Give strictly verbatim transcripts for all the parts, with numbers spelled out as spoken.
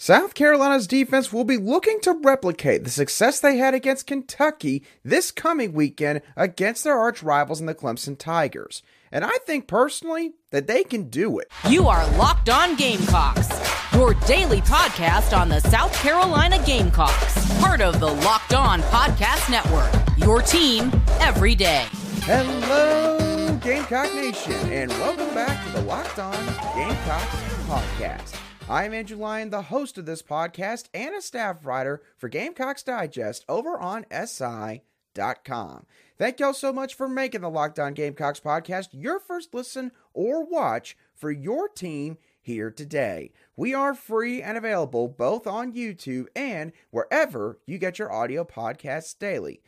South Carolina's defense will be looking to replicate the success they had against Kentucky this coming weekend against their arch rivals in the Clemson Tigers. And I think personally that they can do it. You are Locked On Gamecocks, your daily podcast on the South Carolina Gamecocks, part of the Locked On Podcast Network, your team every day. Hello, Gamecock Nation, and welcome back to the Locked On Gamecocks podcast. I'm Andrew Lyon, the host of this podcast and a staff writer for Gamecocks Digest over on S I dot com. Thank y'all so much for making the Locked On Gamecocks podcast your first listen or watch for your team here today. We are free and available both on YouTube and wherever you get your audio podcasts daily.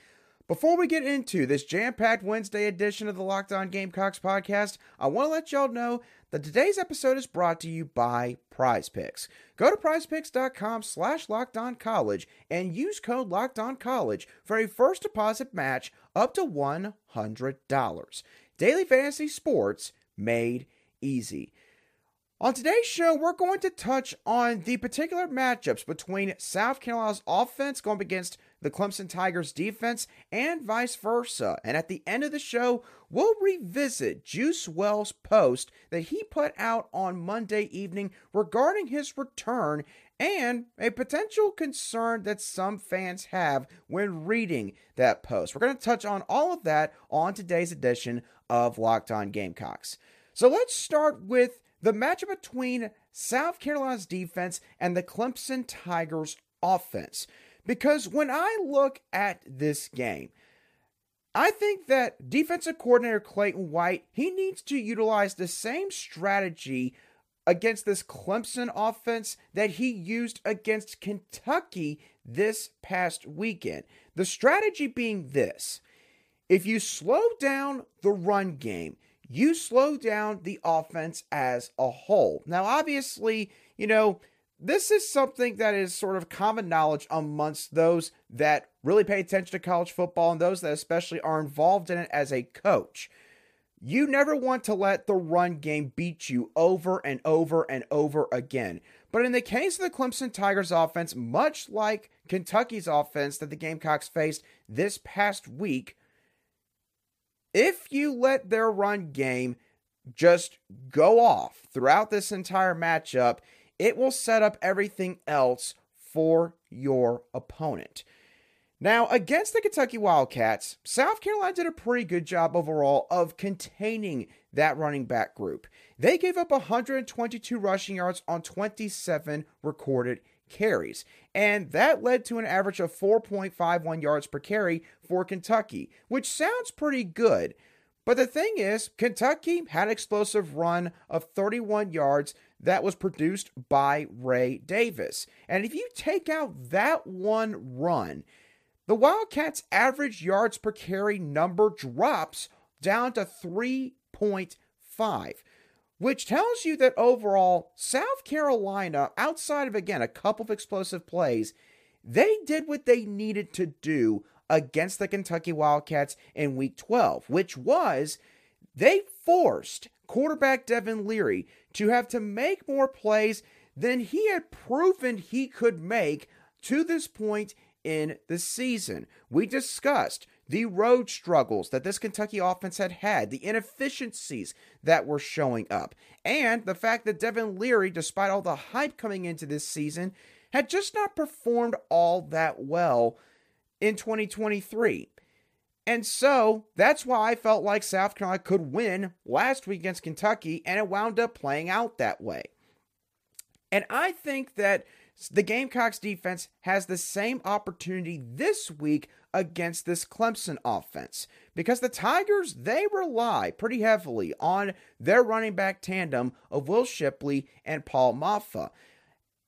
Before we get into this jam-packed Wednesday edition of the Locked On Gamecocks podcast, I want to let y'all know that today's episode is brought to you by Prize Picks. Go to prizepicks.com slash LockedOnCollege and use code LockedOnCollege for a first deposit match up to one hundred dollars. Daily fantasy sports made easy. On today's show, we're going to touch on the particular matchups between South Carolina's offense going against the Clemson Tigers defense and vice versa. And at the end of the show, we'll revisit Juice Wells' post that he put out on Monday evening regarding his return and a potential concern that some fans have when reading that post. We're going to touch on all of that on today's edition of Locked On Gamecocks. So let's start with the matchup between South Carolina's defense and the Clemson Tigers offense. Because when I look at this game, I think that defensive coordinator Clayton White, he needs to utilize the same strategy against this Clemson offense that he used against Kentucky this past weekend. The strategy being this: if you slow down the run game, you slow down the offense as a whole. Now, obviously, you know, this is something that is sort of common knowledge amongst those that really pay attention to college football and those that especially are involved in it as a coach. You never want to let the run game beat you over and over and over again. But in the case of the Clemson Tigers offense, much like Kentucky's offense that the Gamecocks faced this past week, if you let their run game just go off throughout this entire matchup, it will set up everything else for your opponent. Now, against the Kentucky Wildcats, South Carolina did a pretty good job overall of containing that running back group. They gave up one hundred twenty-two rushing yards on twenty-seven recorded carries, and that led to an average of four point five one yards per carry for Kentucky, which sounds pretty good. But the thing is, Kentucky had an explosive run of thirty-one yards that was produced by Ray Davis. And if you take out that one run, the Wildcats' average yards per carry number drops down to three point five. Which tells you that overall, South Carolina, outside of, again, a couple of explosive plays, they did what they needed to do against the Kentucky Wildcats in Week twelve, which was they forced quarterback Devin Leary to have to make more plays than he had proven he could make to this point in the season. We discussed the road struggles that this Kentucky offense had had, the inefficiencies that were showing up, and the fact that Devin Leary, despite all the hype coming into this season, had just not performed all that well in twenty twenty-three. And so that's why I felt like South Carolina could win last week against Kentucky, and it wound up playing out that way. And I think that the Gamecocks defense has the same opportunity this week against this Clemson offense, because the Tigers, they rely pretty heavily on their running back tandem of Will Shipley and Paul Mafah.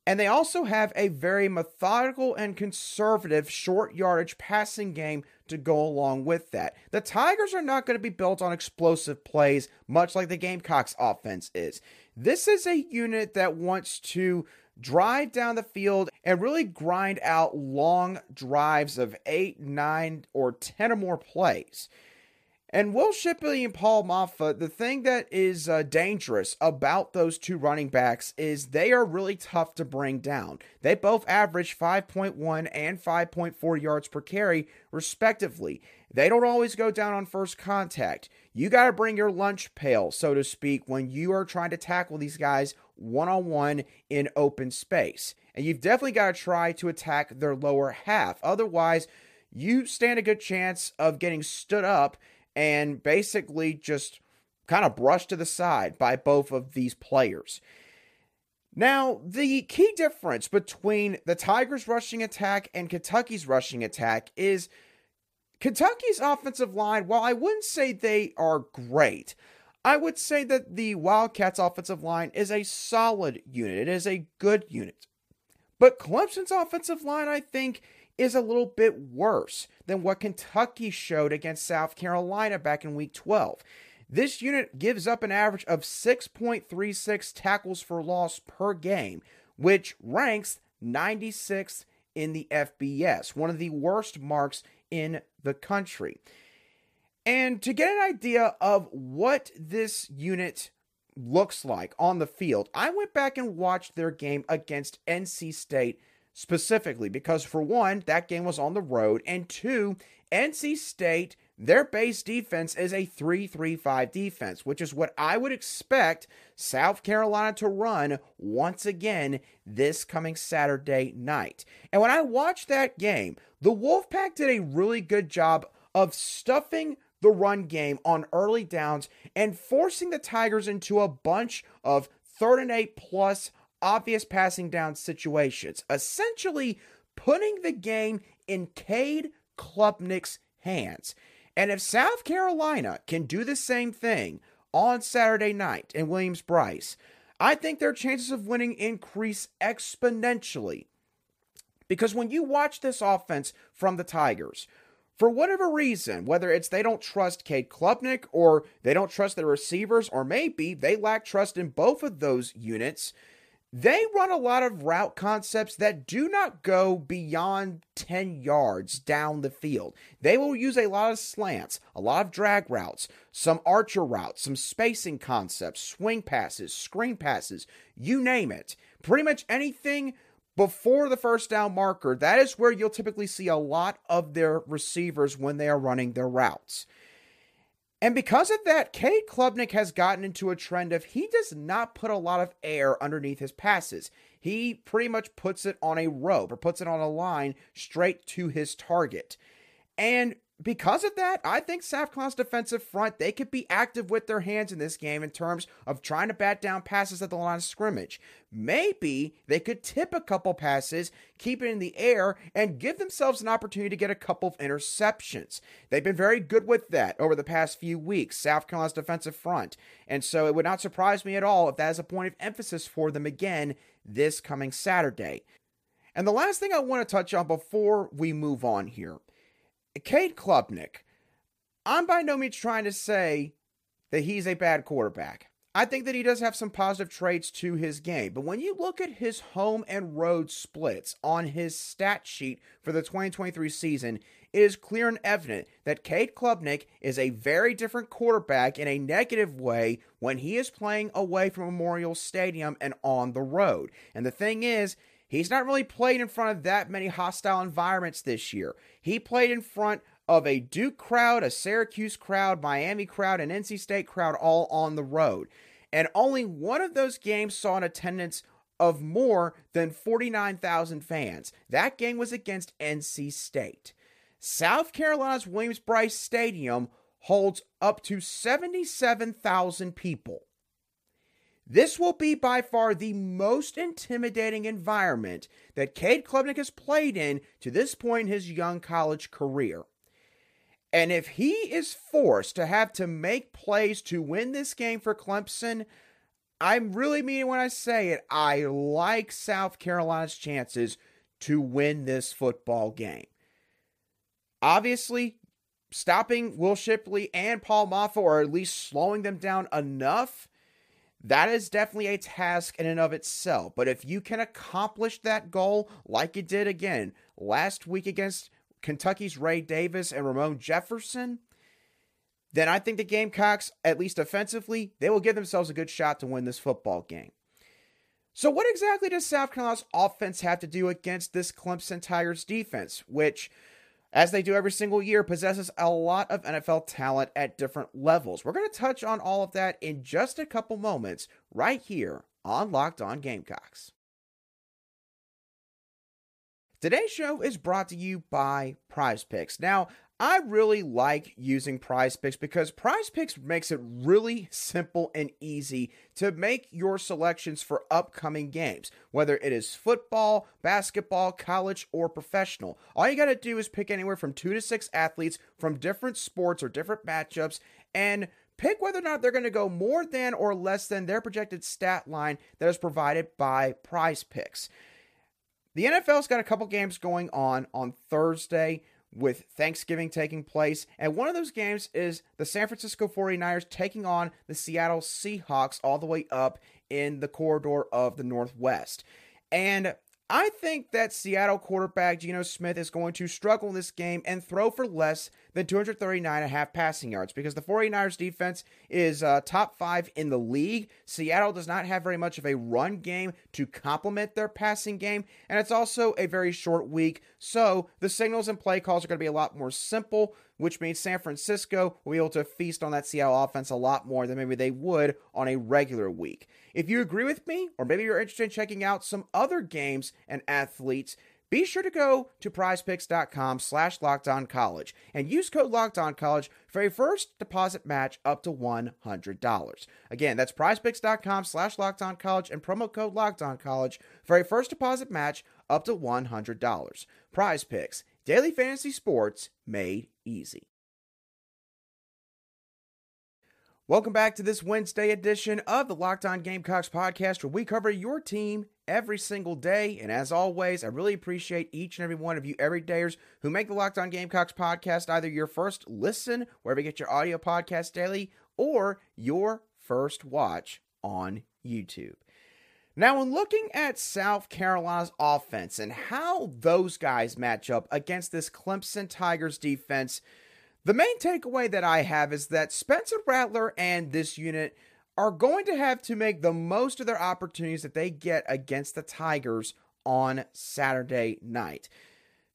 And they also have a very methodical and conservative short yardage passing game to go along with that. The Tigers are not going to be built on explosive plays, much like the Gamecocks offense is. This is a unit that wants to drive down the field and really grind out long drives of eight, nine, or ten or more plays. And Will Shipley and Paul Mafah, the thing that is uh, dangerous about those two running backs is they are really tough to bring down. They both average five point one and five point four yards per carry, respectively. They don't always go down on first contact. You got to bring your lunch pail, so to speak, when you are trying to tackle these guys one-on-one in open space. And you've definitely got to try to attack their lower half. Otherwise, you stand a good chance of getting stood up and basically just kind of brushed to the side by both of these players. Now, the key difference between the Tigers' rushing attack and Kentucky's rushing attack is Kentucky's offensive line, while I wouldn't say they are great, I would say that the Wildcats' offensive line is a solid unit. It is a good unit. But Clemson's offensive line, I think, is a little bit worse than what Kentucky showed against South Carolina back in week twelve. This unit gives up an average of six point three six tackles for loss per game, which ranks ninety-sixth in the F B S, one of the worst marks in the country. And to get an idea of what this unit looks like on the field, I went back and watched their game against N C State specifically, because for one, that game was on the road, and two, N C State, their base defense is a three three five defense, which is what I would expect South Carolina to run once again this coming Saturday night. And when I watched that game, the Wolfpack did a really good job of stuffing the run game on early downs and forcing the Tigers into a bunch of third and eight plus obvious passing down situations, essentially putting the game in Cade Klubnik's hands. And if South Carolina can do the same thing on Saturday night in Williams-Brice, I think their chances of winning increase exponentially. Because when you watch this offense from the Tigers, for whatever reason, whether it's they don't trust Cade Klubnik or they don't trust their receivers, or maybe they lack trust in both of those units, they run a lot of route concepts that do not go beyond ten yards down the field. They will use a lot of slants, a lot of drag routes, some archer routes, some spacing concepts, swing passes, screen passes, you name it. Pretty much anything before the first down marker, that is where you'll typically see a lot of their receivers when they are running their routes. And because of that, Cade Klubnik has gotten into a trend of he does not put a lot of air underneath his passes. He pretty much puts it on a rope or puts it on a line straight to his target. And because of that, I think South Carolina's defensive front, they could be active with their hands in this game in terms of trying to bat down passes at the line of scrimmage. Maybe they could tip a couple passes, keep it in the air, and give themselves an opportunity to get a couple of interceptions. They've been very good with that over the past few weeks, South Carolina's defensive front. And so it would not surprise me at all if that is a point of emphasis for them again this coming Saturday. And the last thing I want to touch on before we move on here, Cade Klubnik, I'm by no means trying to say that he's a bad quarterback. I think that he does have some positive traits to his game. But when you look at his home and road splits on his stat sheet for the twenty twenty-three season, it is clear and evident that Cade Klubnik is a very different quarterback in a negative way when he is playing away from Memorial Stadium and on the road. And the thing is, he's not really played in front of that many hostile environments this year. He played in front of a Duke crowd, a Syracuse crowd, Miami crowd, and N C State crowd all on the road. And only one of those games saw an attendance of more than forty-nine thousand fans. That game was against N C State. South Carolina's Williams-Brice Stadium holds up to seventy-seven thousand people. This will be by far the most intimidating environment that Cade Klubnik has played in to this point in his young college career. And if he is forced to have to make plays to win this game for Clemson, I really mean it when I say it, I like South Carolina's chances to win this football game. Obviously, stopping Will Shipley and Paul Mafah, or at least slowing them down enough, that is definitely a task in and of itself. But if you can accomplish that goal like you did again last week against Kentucky's Ray Davis and Ramon Jefferson, then I think the Gamecocks, at least offensively, they will give themselves a good shot to win this football game. So what exactly does South Carolina's offense have to do against this Clemson Tigers defense, which, as they do every single year, possesses a lot of N F L talent at different levels? We're going to touch on all of that in just a couple moments right here on Locked On Gamecocks. Today's show is brought to you by Prize Picks. Now, I really like using Prize Picks because Prize Picks makes it really simple and easy to make your selections for upcoming games, whether it is football, basketball, college, or professional. All you got to do is pick anywhere from two to six athletes from different sports or different matchups and pick whether or not they're going to go more than or less than their projected stat line that is provided by Prize Picks. The N F L's got a couple games going on on Thursday, with Thanksgiving taking place. And one of those games is the San Francisco forty-niners taking on the Seattle Seahawks all the way up in the corridor of the Northwest. And I think that Seattle quarterback Geno Smith is going to struggle in this game and throw for less than two thirty-nine and a half passing yards because the forty-niners defense is uh, top five in the league. Seattle does not have very much of a run game to complement their passing game, and it's also a very short week, so the signals and play calls are going to be a lot more simple, which means San Francisco will be able to feast on that Seattle offense a lot more than maybe they would on a regular week. If you agree with me, or maybe you're interested in checking out some other games and athletes, be sure to go to prizepicks.com slash LockedOnCollege and use code LockedOnCollege for a first deposit match up to one hundred dollars. Again, that's prizepicks.com slash LockedOnCollege and promo code LockedOnCollege for a first deposit match up to one hundred dollars. Prize Picks, daily fantasy sports made easy. Welcome back to this Wednesday edition of the Locked On Gamecocks podcast, where we cover your team every single day. And as always, I really appreciate each and every one of you everydayers who make the Locked On Gamecocks podcast either your first listen, wherever you get your audio podcast daily, or your first watch on YouTube. Now, when looking at South Carolina's offense and how those guys match up against this Clemson Tigers defense, the main takeaway that I have is that Spencer Rattler and this unit are going to have to make the most of their opportunities that they get against the Tigers on Saturday night.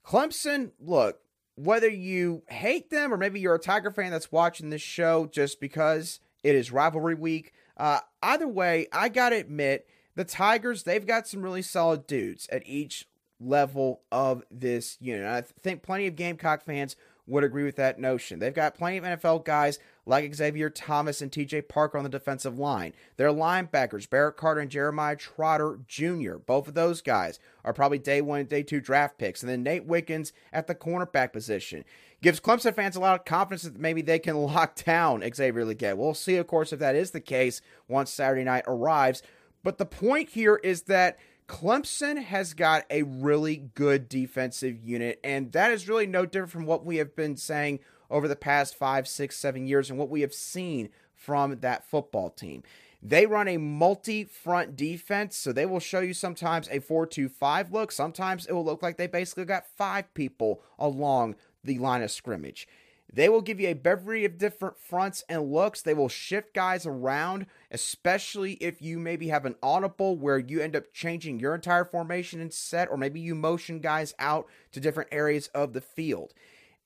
Clemson, look, whether you hate them or maybe you're a Tiger fan that's watching this show just because it is rivalry week, uh, either way, I gotta admit, the Tigers, they've got some really solid dudes at each level of this unit. I th- think plenty of Gamecock fans would agree with that notion. They've got plenty of N F L guys like Xavier Thomas and T J Parker on the defensive line. Their linebackers, Barrett Carter and Jeremiah Trotter Junior, both of those guys are probably day one and day two draft picks. And then Nate Wiggins at the cornerback position gives Clemson fans a lot of confidence that maybe they can lock down Xavier LeGay. We'll see, of course, if that is the case once Saturday night arrives. But the point here is that Clemson has got a really good defensive unit, and that is really no different from what we have been saying over the past five, six, seven years and what we have seen from that football team. They run a multi-front defense, so they will show you sometimes a four two five look. Sometimes it will look like they basically got five people along the line of scrimmage. They will give you a bevy of different fronts and looks. They will shift guys around, especially if you maybe have an audible where you end up changing your entire formation and set, or maybe you motion guys out to different areas of the field.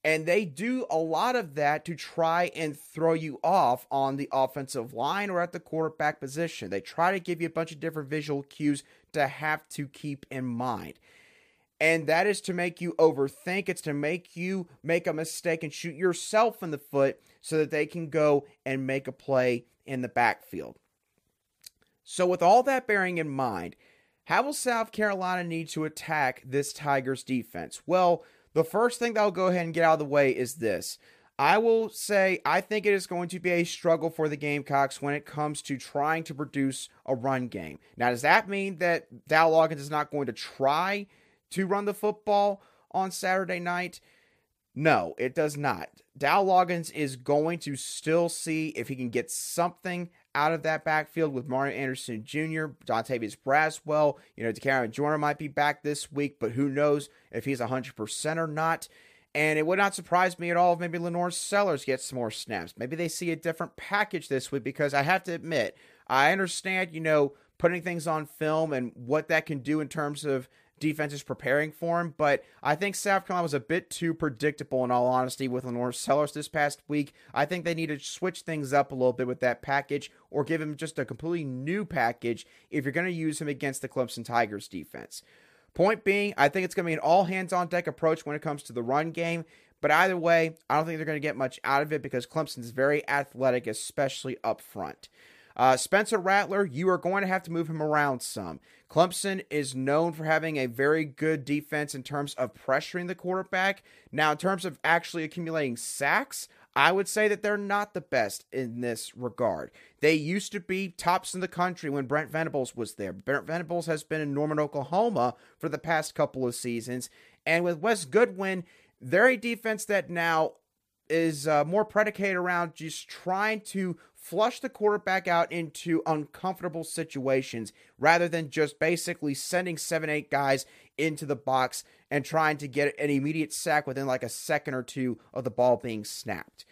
And they do a lot of that to try and throw you off on the offensive line or at the quarterback position. They try to give you a bunch of different visual cues to have to keep in mind. And that is to make you overthink. It's to make you make a mistake and shoot yourself in the foot so that they can go and make a play in the backfield. So with all that bearing in mind, how will South Carolina need to attack this Tigers defense? Well, the first thing that I'll go ahead and get out of the way is this. I will say I think it is going to be a struggle for the Gamecocks when it comes to trying to produce a run game. Now, does that mean that Dalvin Loggins is not going to try to run the football on Saturday night? No, it does not. Dow Loggins is going to still see if he can get something out of that backfield with Mario Anderson Junior, Dontavious Braswell. You know, DeKaren Jordan might be back this week, but who knows if he's one hundred percent or not. And it would not surprise me at all if maybe Lenore Sellers gets some more snaps. Maybe they see a different package this week, because I have to admit, I understand, you know, putting things on film and what that can do in terms of defenses preparing for him, but I think South Carolina was a bit too predictable, in all honesty, with Lenore Sellers this past week. I think they need to switch things up a little bit with that package, or give him just a completely new package if you're going to use him against the Clemson Tigers defense. Point being, I think it's going to be an all-hands-on-deck approach when it comes to the run game, but either way, I don't think they're going to get much out of it, because Clemson's very athletic, especially up front. Uh, Spencer Rattler, you are going to have to move him around some. Clemson is known for having a very good defense in terms of pressuring the quarterback. Now, in terms of actually accumulating sacks, I would say that they're not the best in this regard. They used to be tops in the country when Brent Venables was there. Brent Venables has been in Norman, Oklahoma for the past couple of seasons. And with Wes Goodwin, they're a defense that now is uh, more predicated around just trying to flush the quarterback out into uncomfortable situations, rather than just basically sending seven, eight guys into the box and trying to get an immediate sack within like a second or two of the ball being snapped.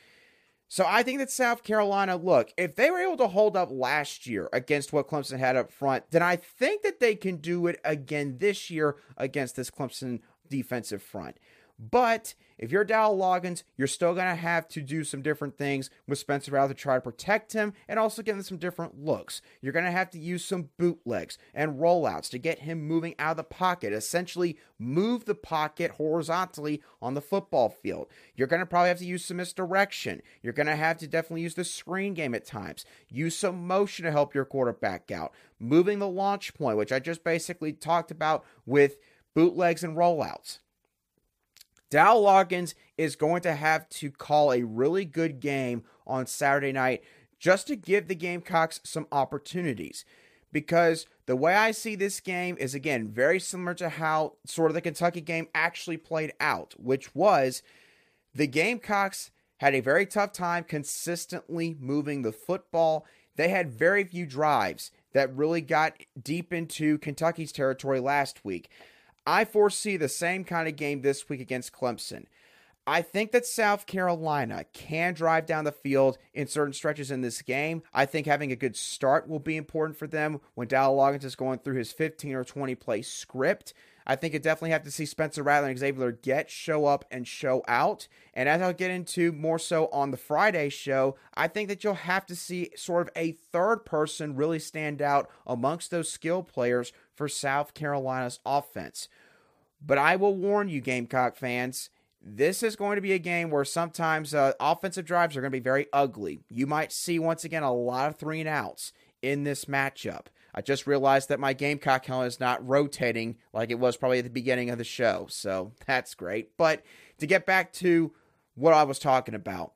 So I think that South Carolina, look, if they were able to hold up last year against what Clemson had up front, then I think that they can do it again this year against this Clemson defensive front. But if you're Dalvin Loggins, you're still going to have to do some different things with Spencer Rattler to try to protect him, and also give him some different looks. You're going to have to use some bootlegs and rollouts to get him moving out of the pocket, essentially move the pocket horizontally on the football field. You're going to probably have to use some misdirection. You're going to have to definitely use the screen game at times. Use some motion to help your quarterback out. Moving the launch point, which I just basically talked about with bootlegs and rollouts. Dalvin Loggins is going to have to call a really good game on Saturday night just to give the Gamecocks some opportunities, because the way I see this game is, again, very similar to how sort of the Kentucky game actually played out, which was the Gamecocks had a very tough time consistently moving the football. They had very few drives that really got deep into Kentucky's territory last week. I foresee the same kind of game this week against Clemson. I think that South Carolina can drive down the field in certain stretches in this game. I think having a good start will be important for them when Dalvin Loggins is going through his fifteen or twenty play script. I think you definitely have to see Spencer Rattler and Xavier LeGay show up and show out. And as I'll get into more so on the Friday show, I think that you'll have to see sort of a third person really stand out amongst those skill players for South Carolina's offense. But I will warn you, Gamecock fans, this is going to be a game where sometimes uh, offensive drives are going to be very ugly. You might see, once again, a lot of three and outs in this matchup. I just realized that my Gamecock helmet is not rotating like it was probably at the beginning of the show, so that's great. But to get back to what I was talking about,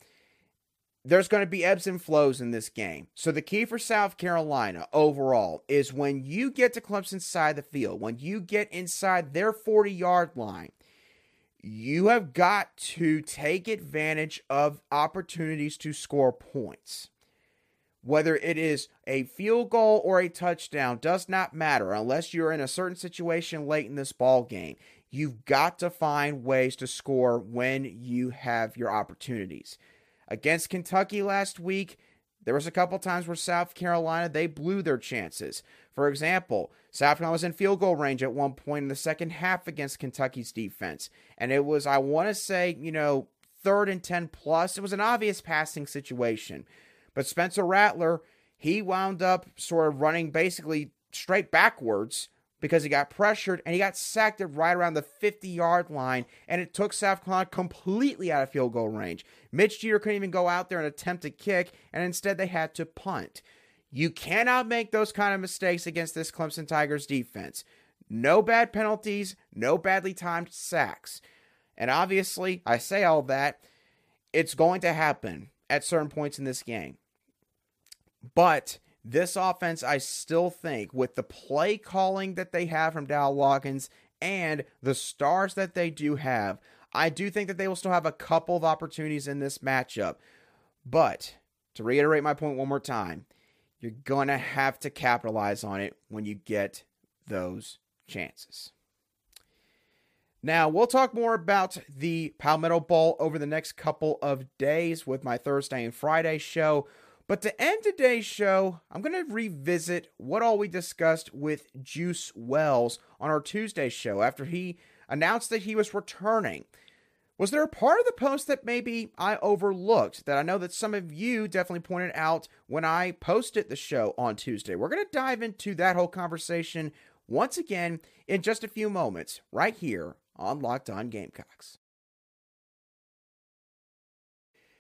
there's going to be ebbs and flows in this game. So the key for South Carolina overall is when you get to Clemson's side of the field, when you get inside their forty-yard line, you have got to take advantage of opportunities to score points. Whether it is a field goal or a touchdown does not matter unless you're in a certain situation late in this ball game. You've got to find ways to score when you have your opportunities. Against Kentucky last week, there was a couple times where South Carolina, they blew their chances. For example, South Carolina was in field goal range at one point in the second half against Kentucky's defense. And it was, I want to say, you know, third and ten plus. It was an obvious passing situation. But Spencer Rattler, he wound up sort of running basically straight backwards because he got pressured, and he got sacked at right around the fifty-yard line, and it took South Carolina completely out of field goal range. Mitch Jeter couldn't even go out there and attempt a kick, and instead they had to punt. You cannot make those kind of mistakes against this Clemson Tigers defense. No bad penalties, no badly timed sacks. And obviously, I say all that, it's going to happen at certain points in this game. But this offense, I still think, with the play calling that they have from Dalvin Loggins and the stars that they do have, I do think that they will still have a couple of opportunities in this matchup. But to reiterate my point one more time, you're going to have to capitalize on it when you get those chances. Now, we'll talk more about the Palmetto Bowl over the next couple of days with my Thursday and Friday show. But to end today's show, I'm going to revisit what all we discussed with Juice Wells on our Tuesday show after he announced that he was returning. Was there a part of the post that maybe I overlooked that I know that some of you definitely pointed out when I posted the show on Tuesday? We're going to dive into that whole conversation once again in just a few moments right here on Locked On Gamecocks.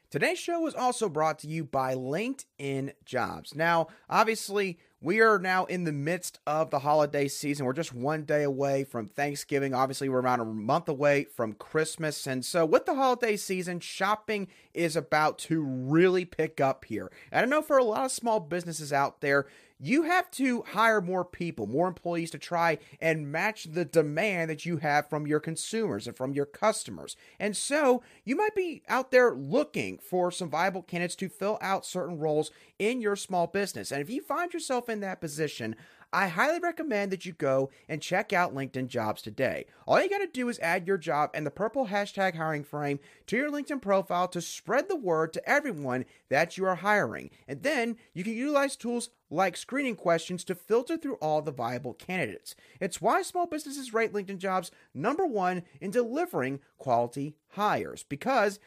Today's show is also brought to you by LinkedIn Jobs. Now, obviously, we are now in the midst of the holiday season. We're just one day away from Thanksgiving. Obviously, we're about a month away from Christmas. And so with the holiday season, shopping is about to really pick up here. And I know for a lot of small businesses out there, you have to hire more people, more employees to try and match the demand that you have from your consumers and from your customers. And so you might be out there looking for some viable candidates to fill out certain roles in your small business. And if you find yourself in that position, I highly recommend that you go and check out LinkedIn Jobs today. All you got to do is add your job and the purple hashtag hiring frame to your LinkedIn profile to spread the word to everyone that you are hiring. And then you can utilize tools like screening questions to filter through all the viable candidates. It's why small businesses rate LinkedIn Jobs number one in delivering quality hires, because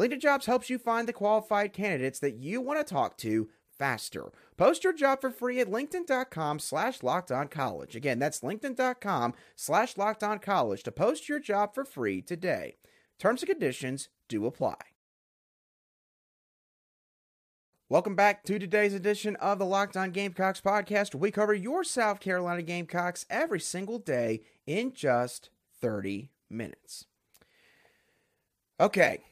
LinkedIn Jobs helps you find the qualified candidates that you want to talk to faster. Post your job for free at linkedin.com slash lockedoncollege. Again, that's linkedin.com slash lockedoncollege to post your job for free today. Terms and conditions do apply. Welcome back to today's edition of the Locked On Gamecocks podcast. We cover your South Carolina Gamecocks every single day in just thirty minutes. Okay.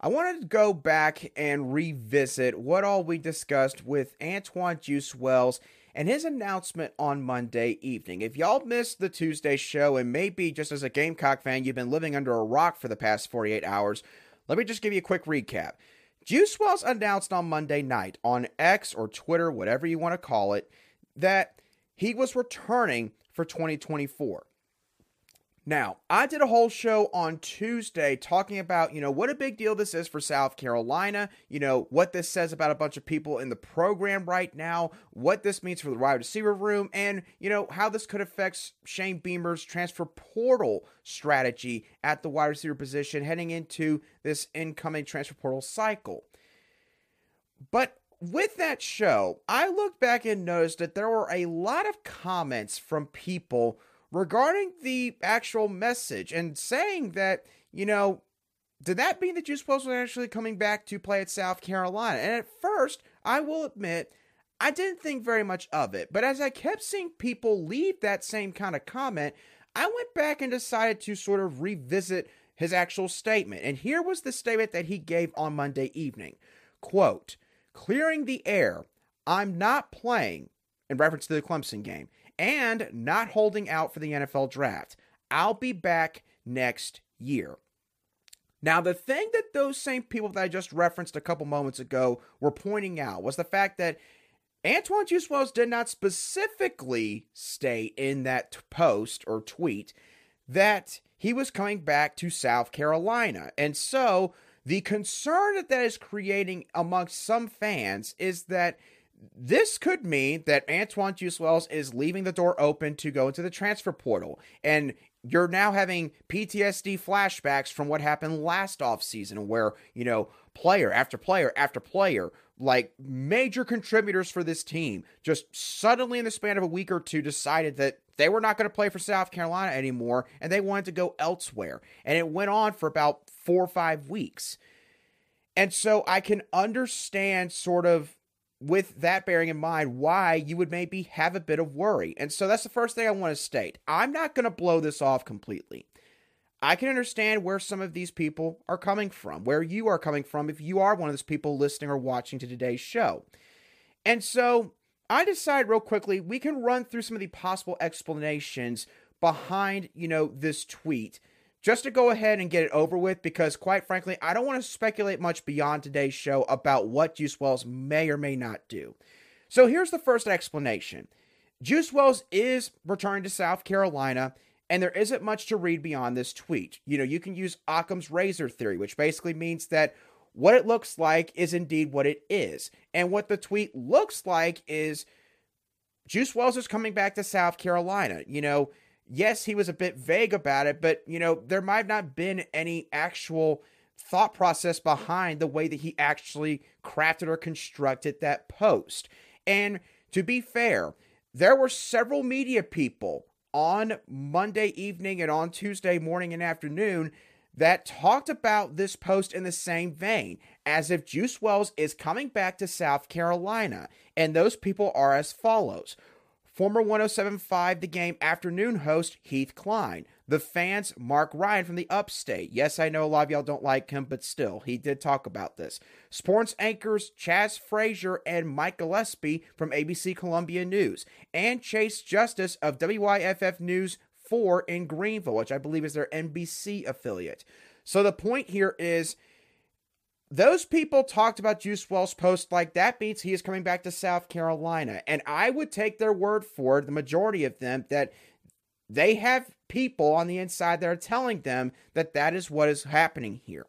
I wanted to go back and revisit what all we discussed with Antwane Juice Wells and his announcement on Monday evening. If y'all missed the Tuesday show, and maybe just as a Gamecock fan, you've been living under a rock for the past forty-eight hours, let me just give you a quick recap. Juice Wells announced on Monday night on X or Twitter, whatever you want to call it, that he was returning for twenty twenty-four. Now, I did a whole show on Tuesday talking about, you know, what a big deal this is for South Carolina, you know, what this says about a bunch of people in the program right now, what this means for the wide receiver room, and, you know, how this could affect Shane Beamer's transfer portal strategy at the wide receiver position heading into this incoming transfer portal cycle. But with that show, I looked back and noticed that there were a lot of comments from people regarding the actual message and saying that, you know, did that mean that Juice Wells was actually coming back to play at South Carolina? And at first, I will admit, I didn't think very much of it. But as I kept seeing people leave that same kind of comment, I went back and decided to sort of revisit his actual statement. And here was the statement that he gave on Monday evening. Quote, "Clearing the air, I'm not playing," in reference to the Clemson game, "and not holding out for the N F L draft. I'll be back next year." Now, the thing that those same people that I just referenced a couple moments ago were pointing out was the fact that Antwane Juice Wells did not specifically state in that t- post or tweet that he was coming back to South Carolina. And so the concern that that is creating amongst some fans is that this could mean that Antwane Juice Wells is leaving the door open to go into the transfer portal. And you're now having P T S D flashbacks from what happened last offseason where, you know, player after player after player, like major contributors for this team, just suddenly in the span of a week or two decided that they were not going to play for South Carolina anymore and they wanted to go elsewhere. And it went on for about four or five weeks. And so I can understand sort of, with that bearing in mind, why you would maybe have a bit of worry. And so that's the first thing I want to state. I'm not going to blow this off completely. I can understand where some of these people are coming from, where you are coming from, if you are one of those people listening or watching to today's show. And so I decided real quickly, we can run through some of the possible explanations behind, you know, this tweet, just to go ahead and get it over with, because quite frankly, I don't want to speculate much beyond today's show about what Juice Wells may or may not do. So here's the first explanation. Juice Wells is returning to South Carolina, And there isn't much to read beyond this tweet. You know, you can use Occam's razor theory, which basically means that what it looks like is indeed what it is. And what the tweet looks like is Juice Wells is coming back to South Carolina. You know, yes, he was a bit vague about it, but, you know, there might not been any actual thought process behind the way that he actually crafted or constructed that post. And to be fair, there were several media people on Monday evening and on Tuesday morning and afternoon that talked about this post in the same vein, as if Juice Wells is coming back to South Carolina. And those people are as follows. Former one oh seven point five The Game afternoon host Heath Klein. The Fan's Mark Ryan from the Upstate. Yes, I know a lot of y'all don't like him, but still, he did talk about this. Sports anchors Chaz Frazier and Mike Gillespie from A B C Columbia News. And Chase Justice of W Y F F News four in Greenville, which I believe is their N B C affiliate. So the point here is, those people talked about Juice Wells' post like that means he is coming back to South Carolina. And I would take their word for it, the majority of them, that they have people on the inside that are telling them that that is what is happening here.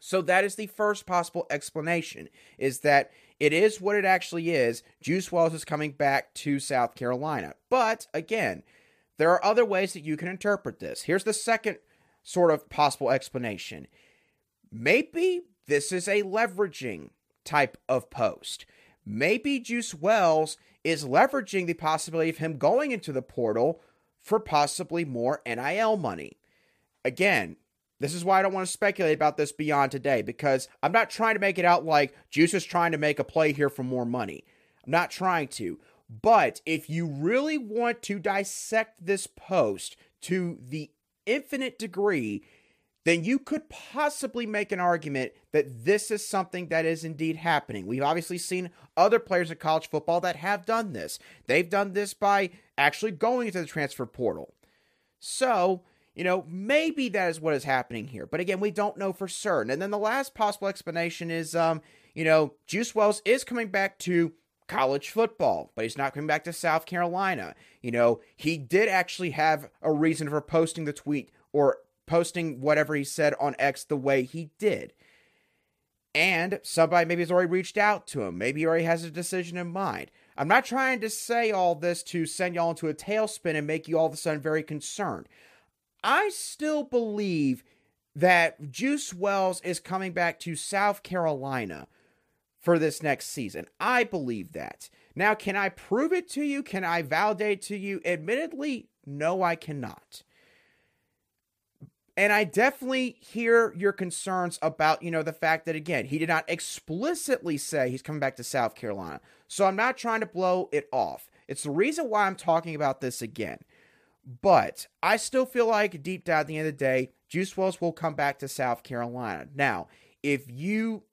So that is the first possible explanation, is that it is what it actually is. Juice Wells is coming back to South Carolina. But again, there are other ways that you can interpret this. Here's the second sort of possible explanation. Maybe this is a leveraging type of post. Maybe Juice Wells is leveraging the possibility of him going into the portal for possibly more N I L money. Again, this is why I don't want to speculate about this beyond today, because I'm not trying to make it out like Juice is trying to make a play here for more money. I'm not trying to. But if you really want to dissect this post to the infinite degree, then you could possibly make an argument that this is something that is indeed happening. We've obviously seen other players in college football that have done this. They've done this by actually going into the transfer portal. So, you know, maybe that is what is happening here. But again, we don't know for certain. And then the last possible explanation is, um, you know, Juice Wells is coming back to college football, but he's not coming back to South Carolina. You know, he did actually have a reason for posting the tweet or posting whatever he said on X the way he did. And somebody maybe has already reached out to him. Maybe he already has a decision in mind. I'm not trying to say all this to send y'all into a tailspin and make you all of a sudden very concerned. I still believe that Juice Wells is coming back to South Carolina for this next season. I believe that. Now, can I prove it to you? Can I validate to you? Admittedly, no, I cannot. And I definitely hear your concerns about, you know, the fact that, again, he did not explicitly say he's coming back to South Carolina. So I'm not trying to blow it off. It's the reason why I'm talking about this again. But I still feel like deep down at the end of the day, Juice Wells will come back to South Carolina. Now, if you...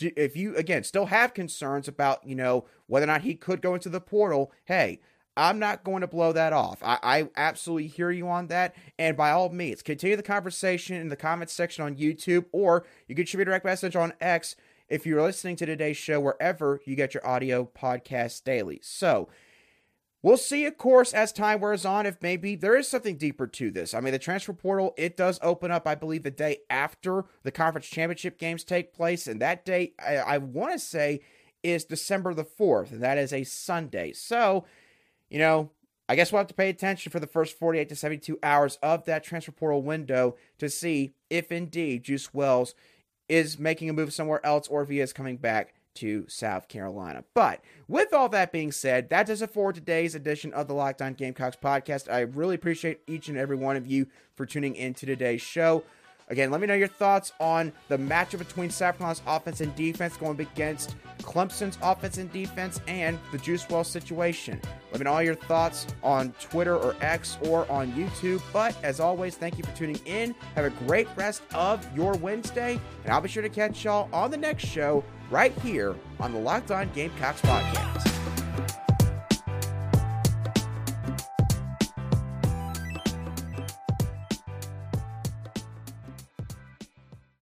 If you, again, still have concerns about, you know, whether or not he could go into the portal, hey, I'm not going to blow that off. I, I absolutely hear you on that. And by all means, continue the conversation in the comments section on YouTube, or you can shoot me a direct message on X if you're listening to today's show, wherever you get your audio podcast daily. So we'll see, of course, as time wears on, if maybe there is something deeper to this. I mean, the transfer portal, it does open up, I believe, the day after the conference championship games take place. And that day, I, I want to say, is December the fourth. And that is a Sunday. So, you know, I guess we'll have to pay attention for the first forty-eight to seventy-two hours of that transfer portal window to see if indeed Juice Wells is making a move somewhere else or if he is coming back to South Carolina. But with all that being said, that does it for today's edition of the Locked On Gamecocks podcast. I really appreciate each and every one of you for tuning into today's show. Again, let me know your thoughts on the matchup between South Carolina's offense and defense going up against Clemson's offense and defense and the Juice Wells situation. Let me know all your thoughts on Twitter or X or on YouTube. But as always, thank you for tuning in. Have a great rest of your Wednesday, and I'll be sure to catch y'all on the next show right here on the Locked On Gamecocks podcast.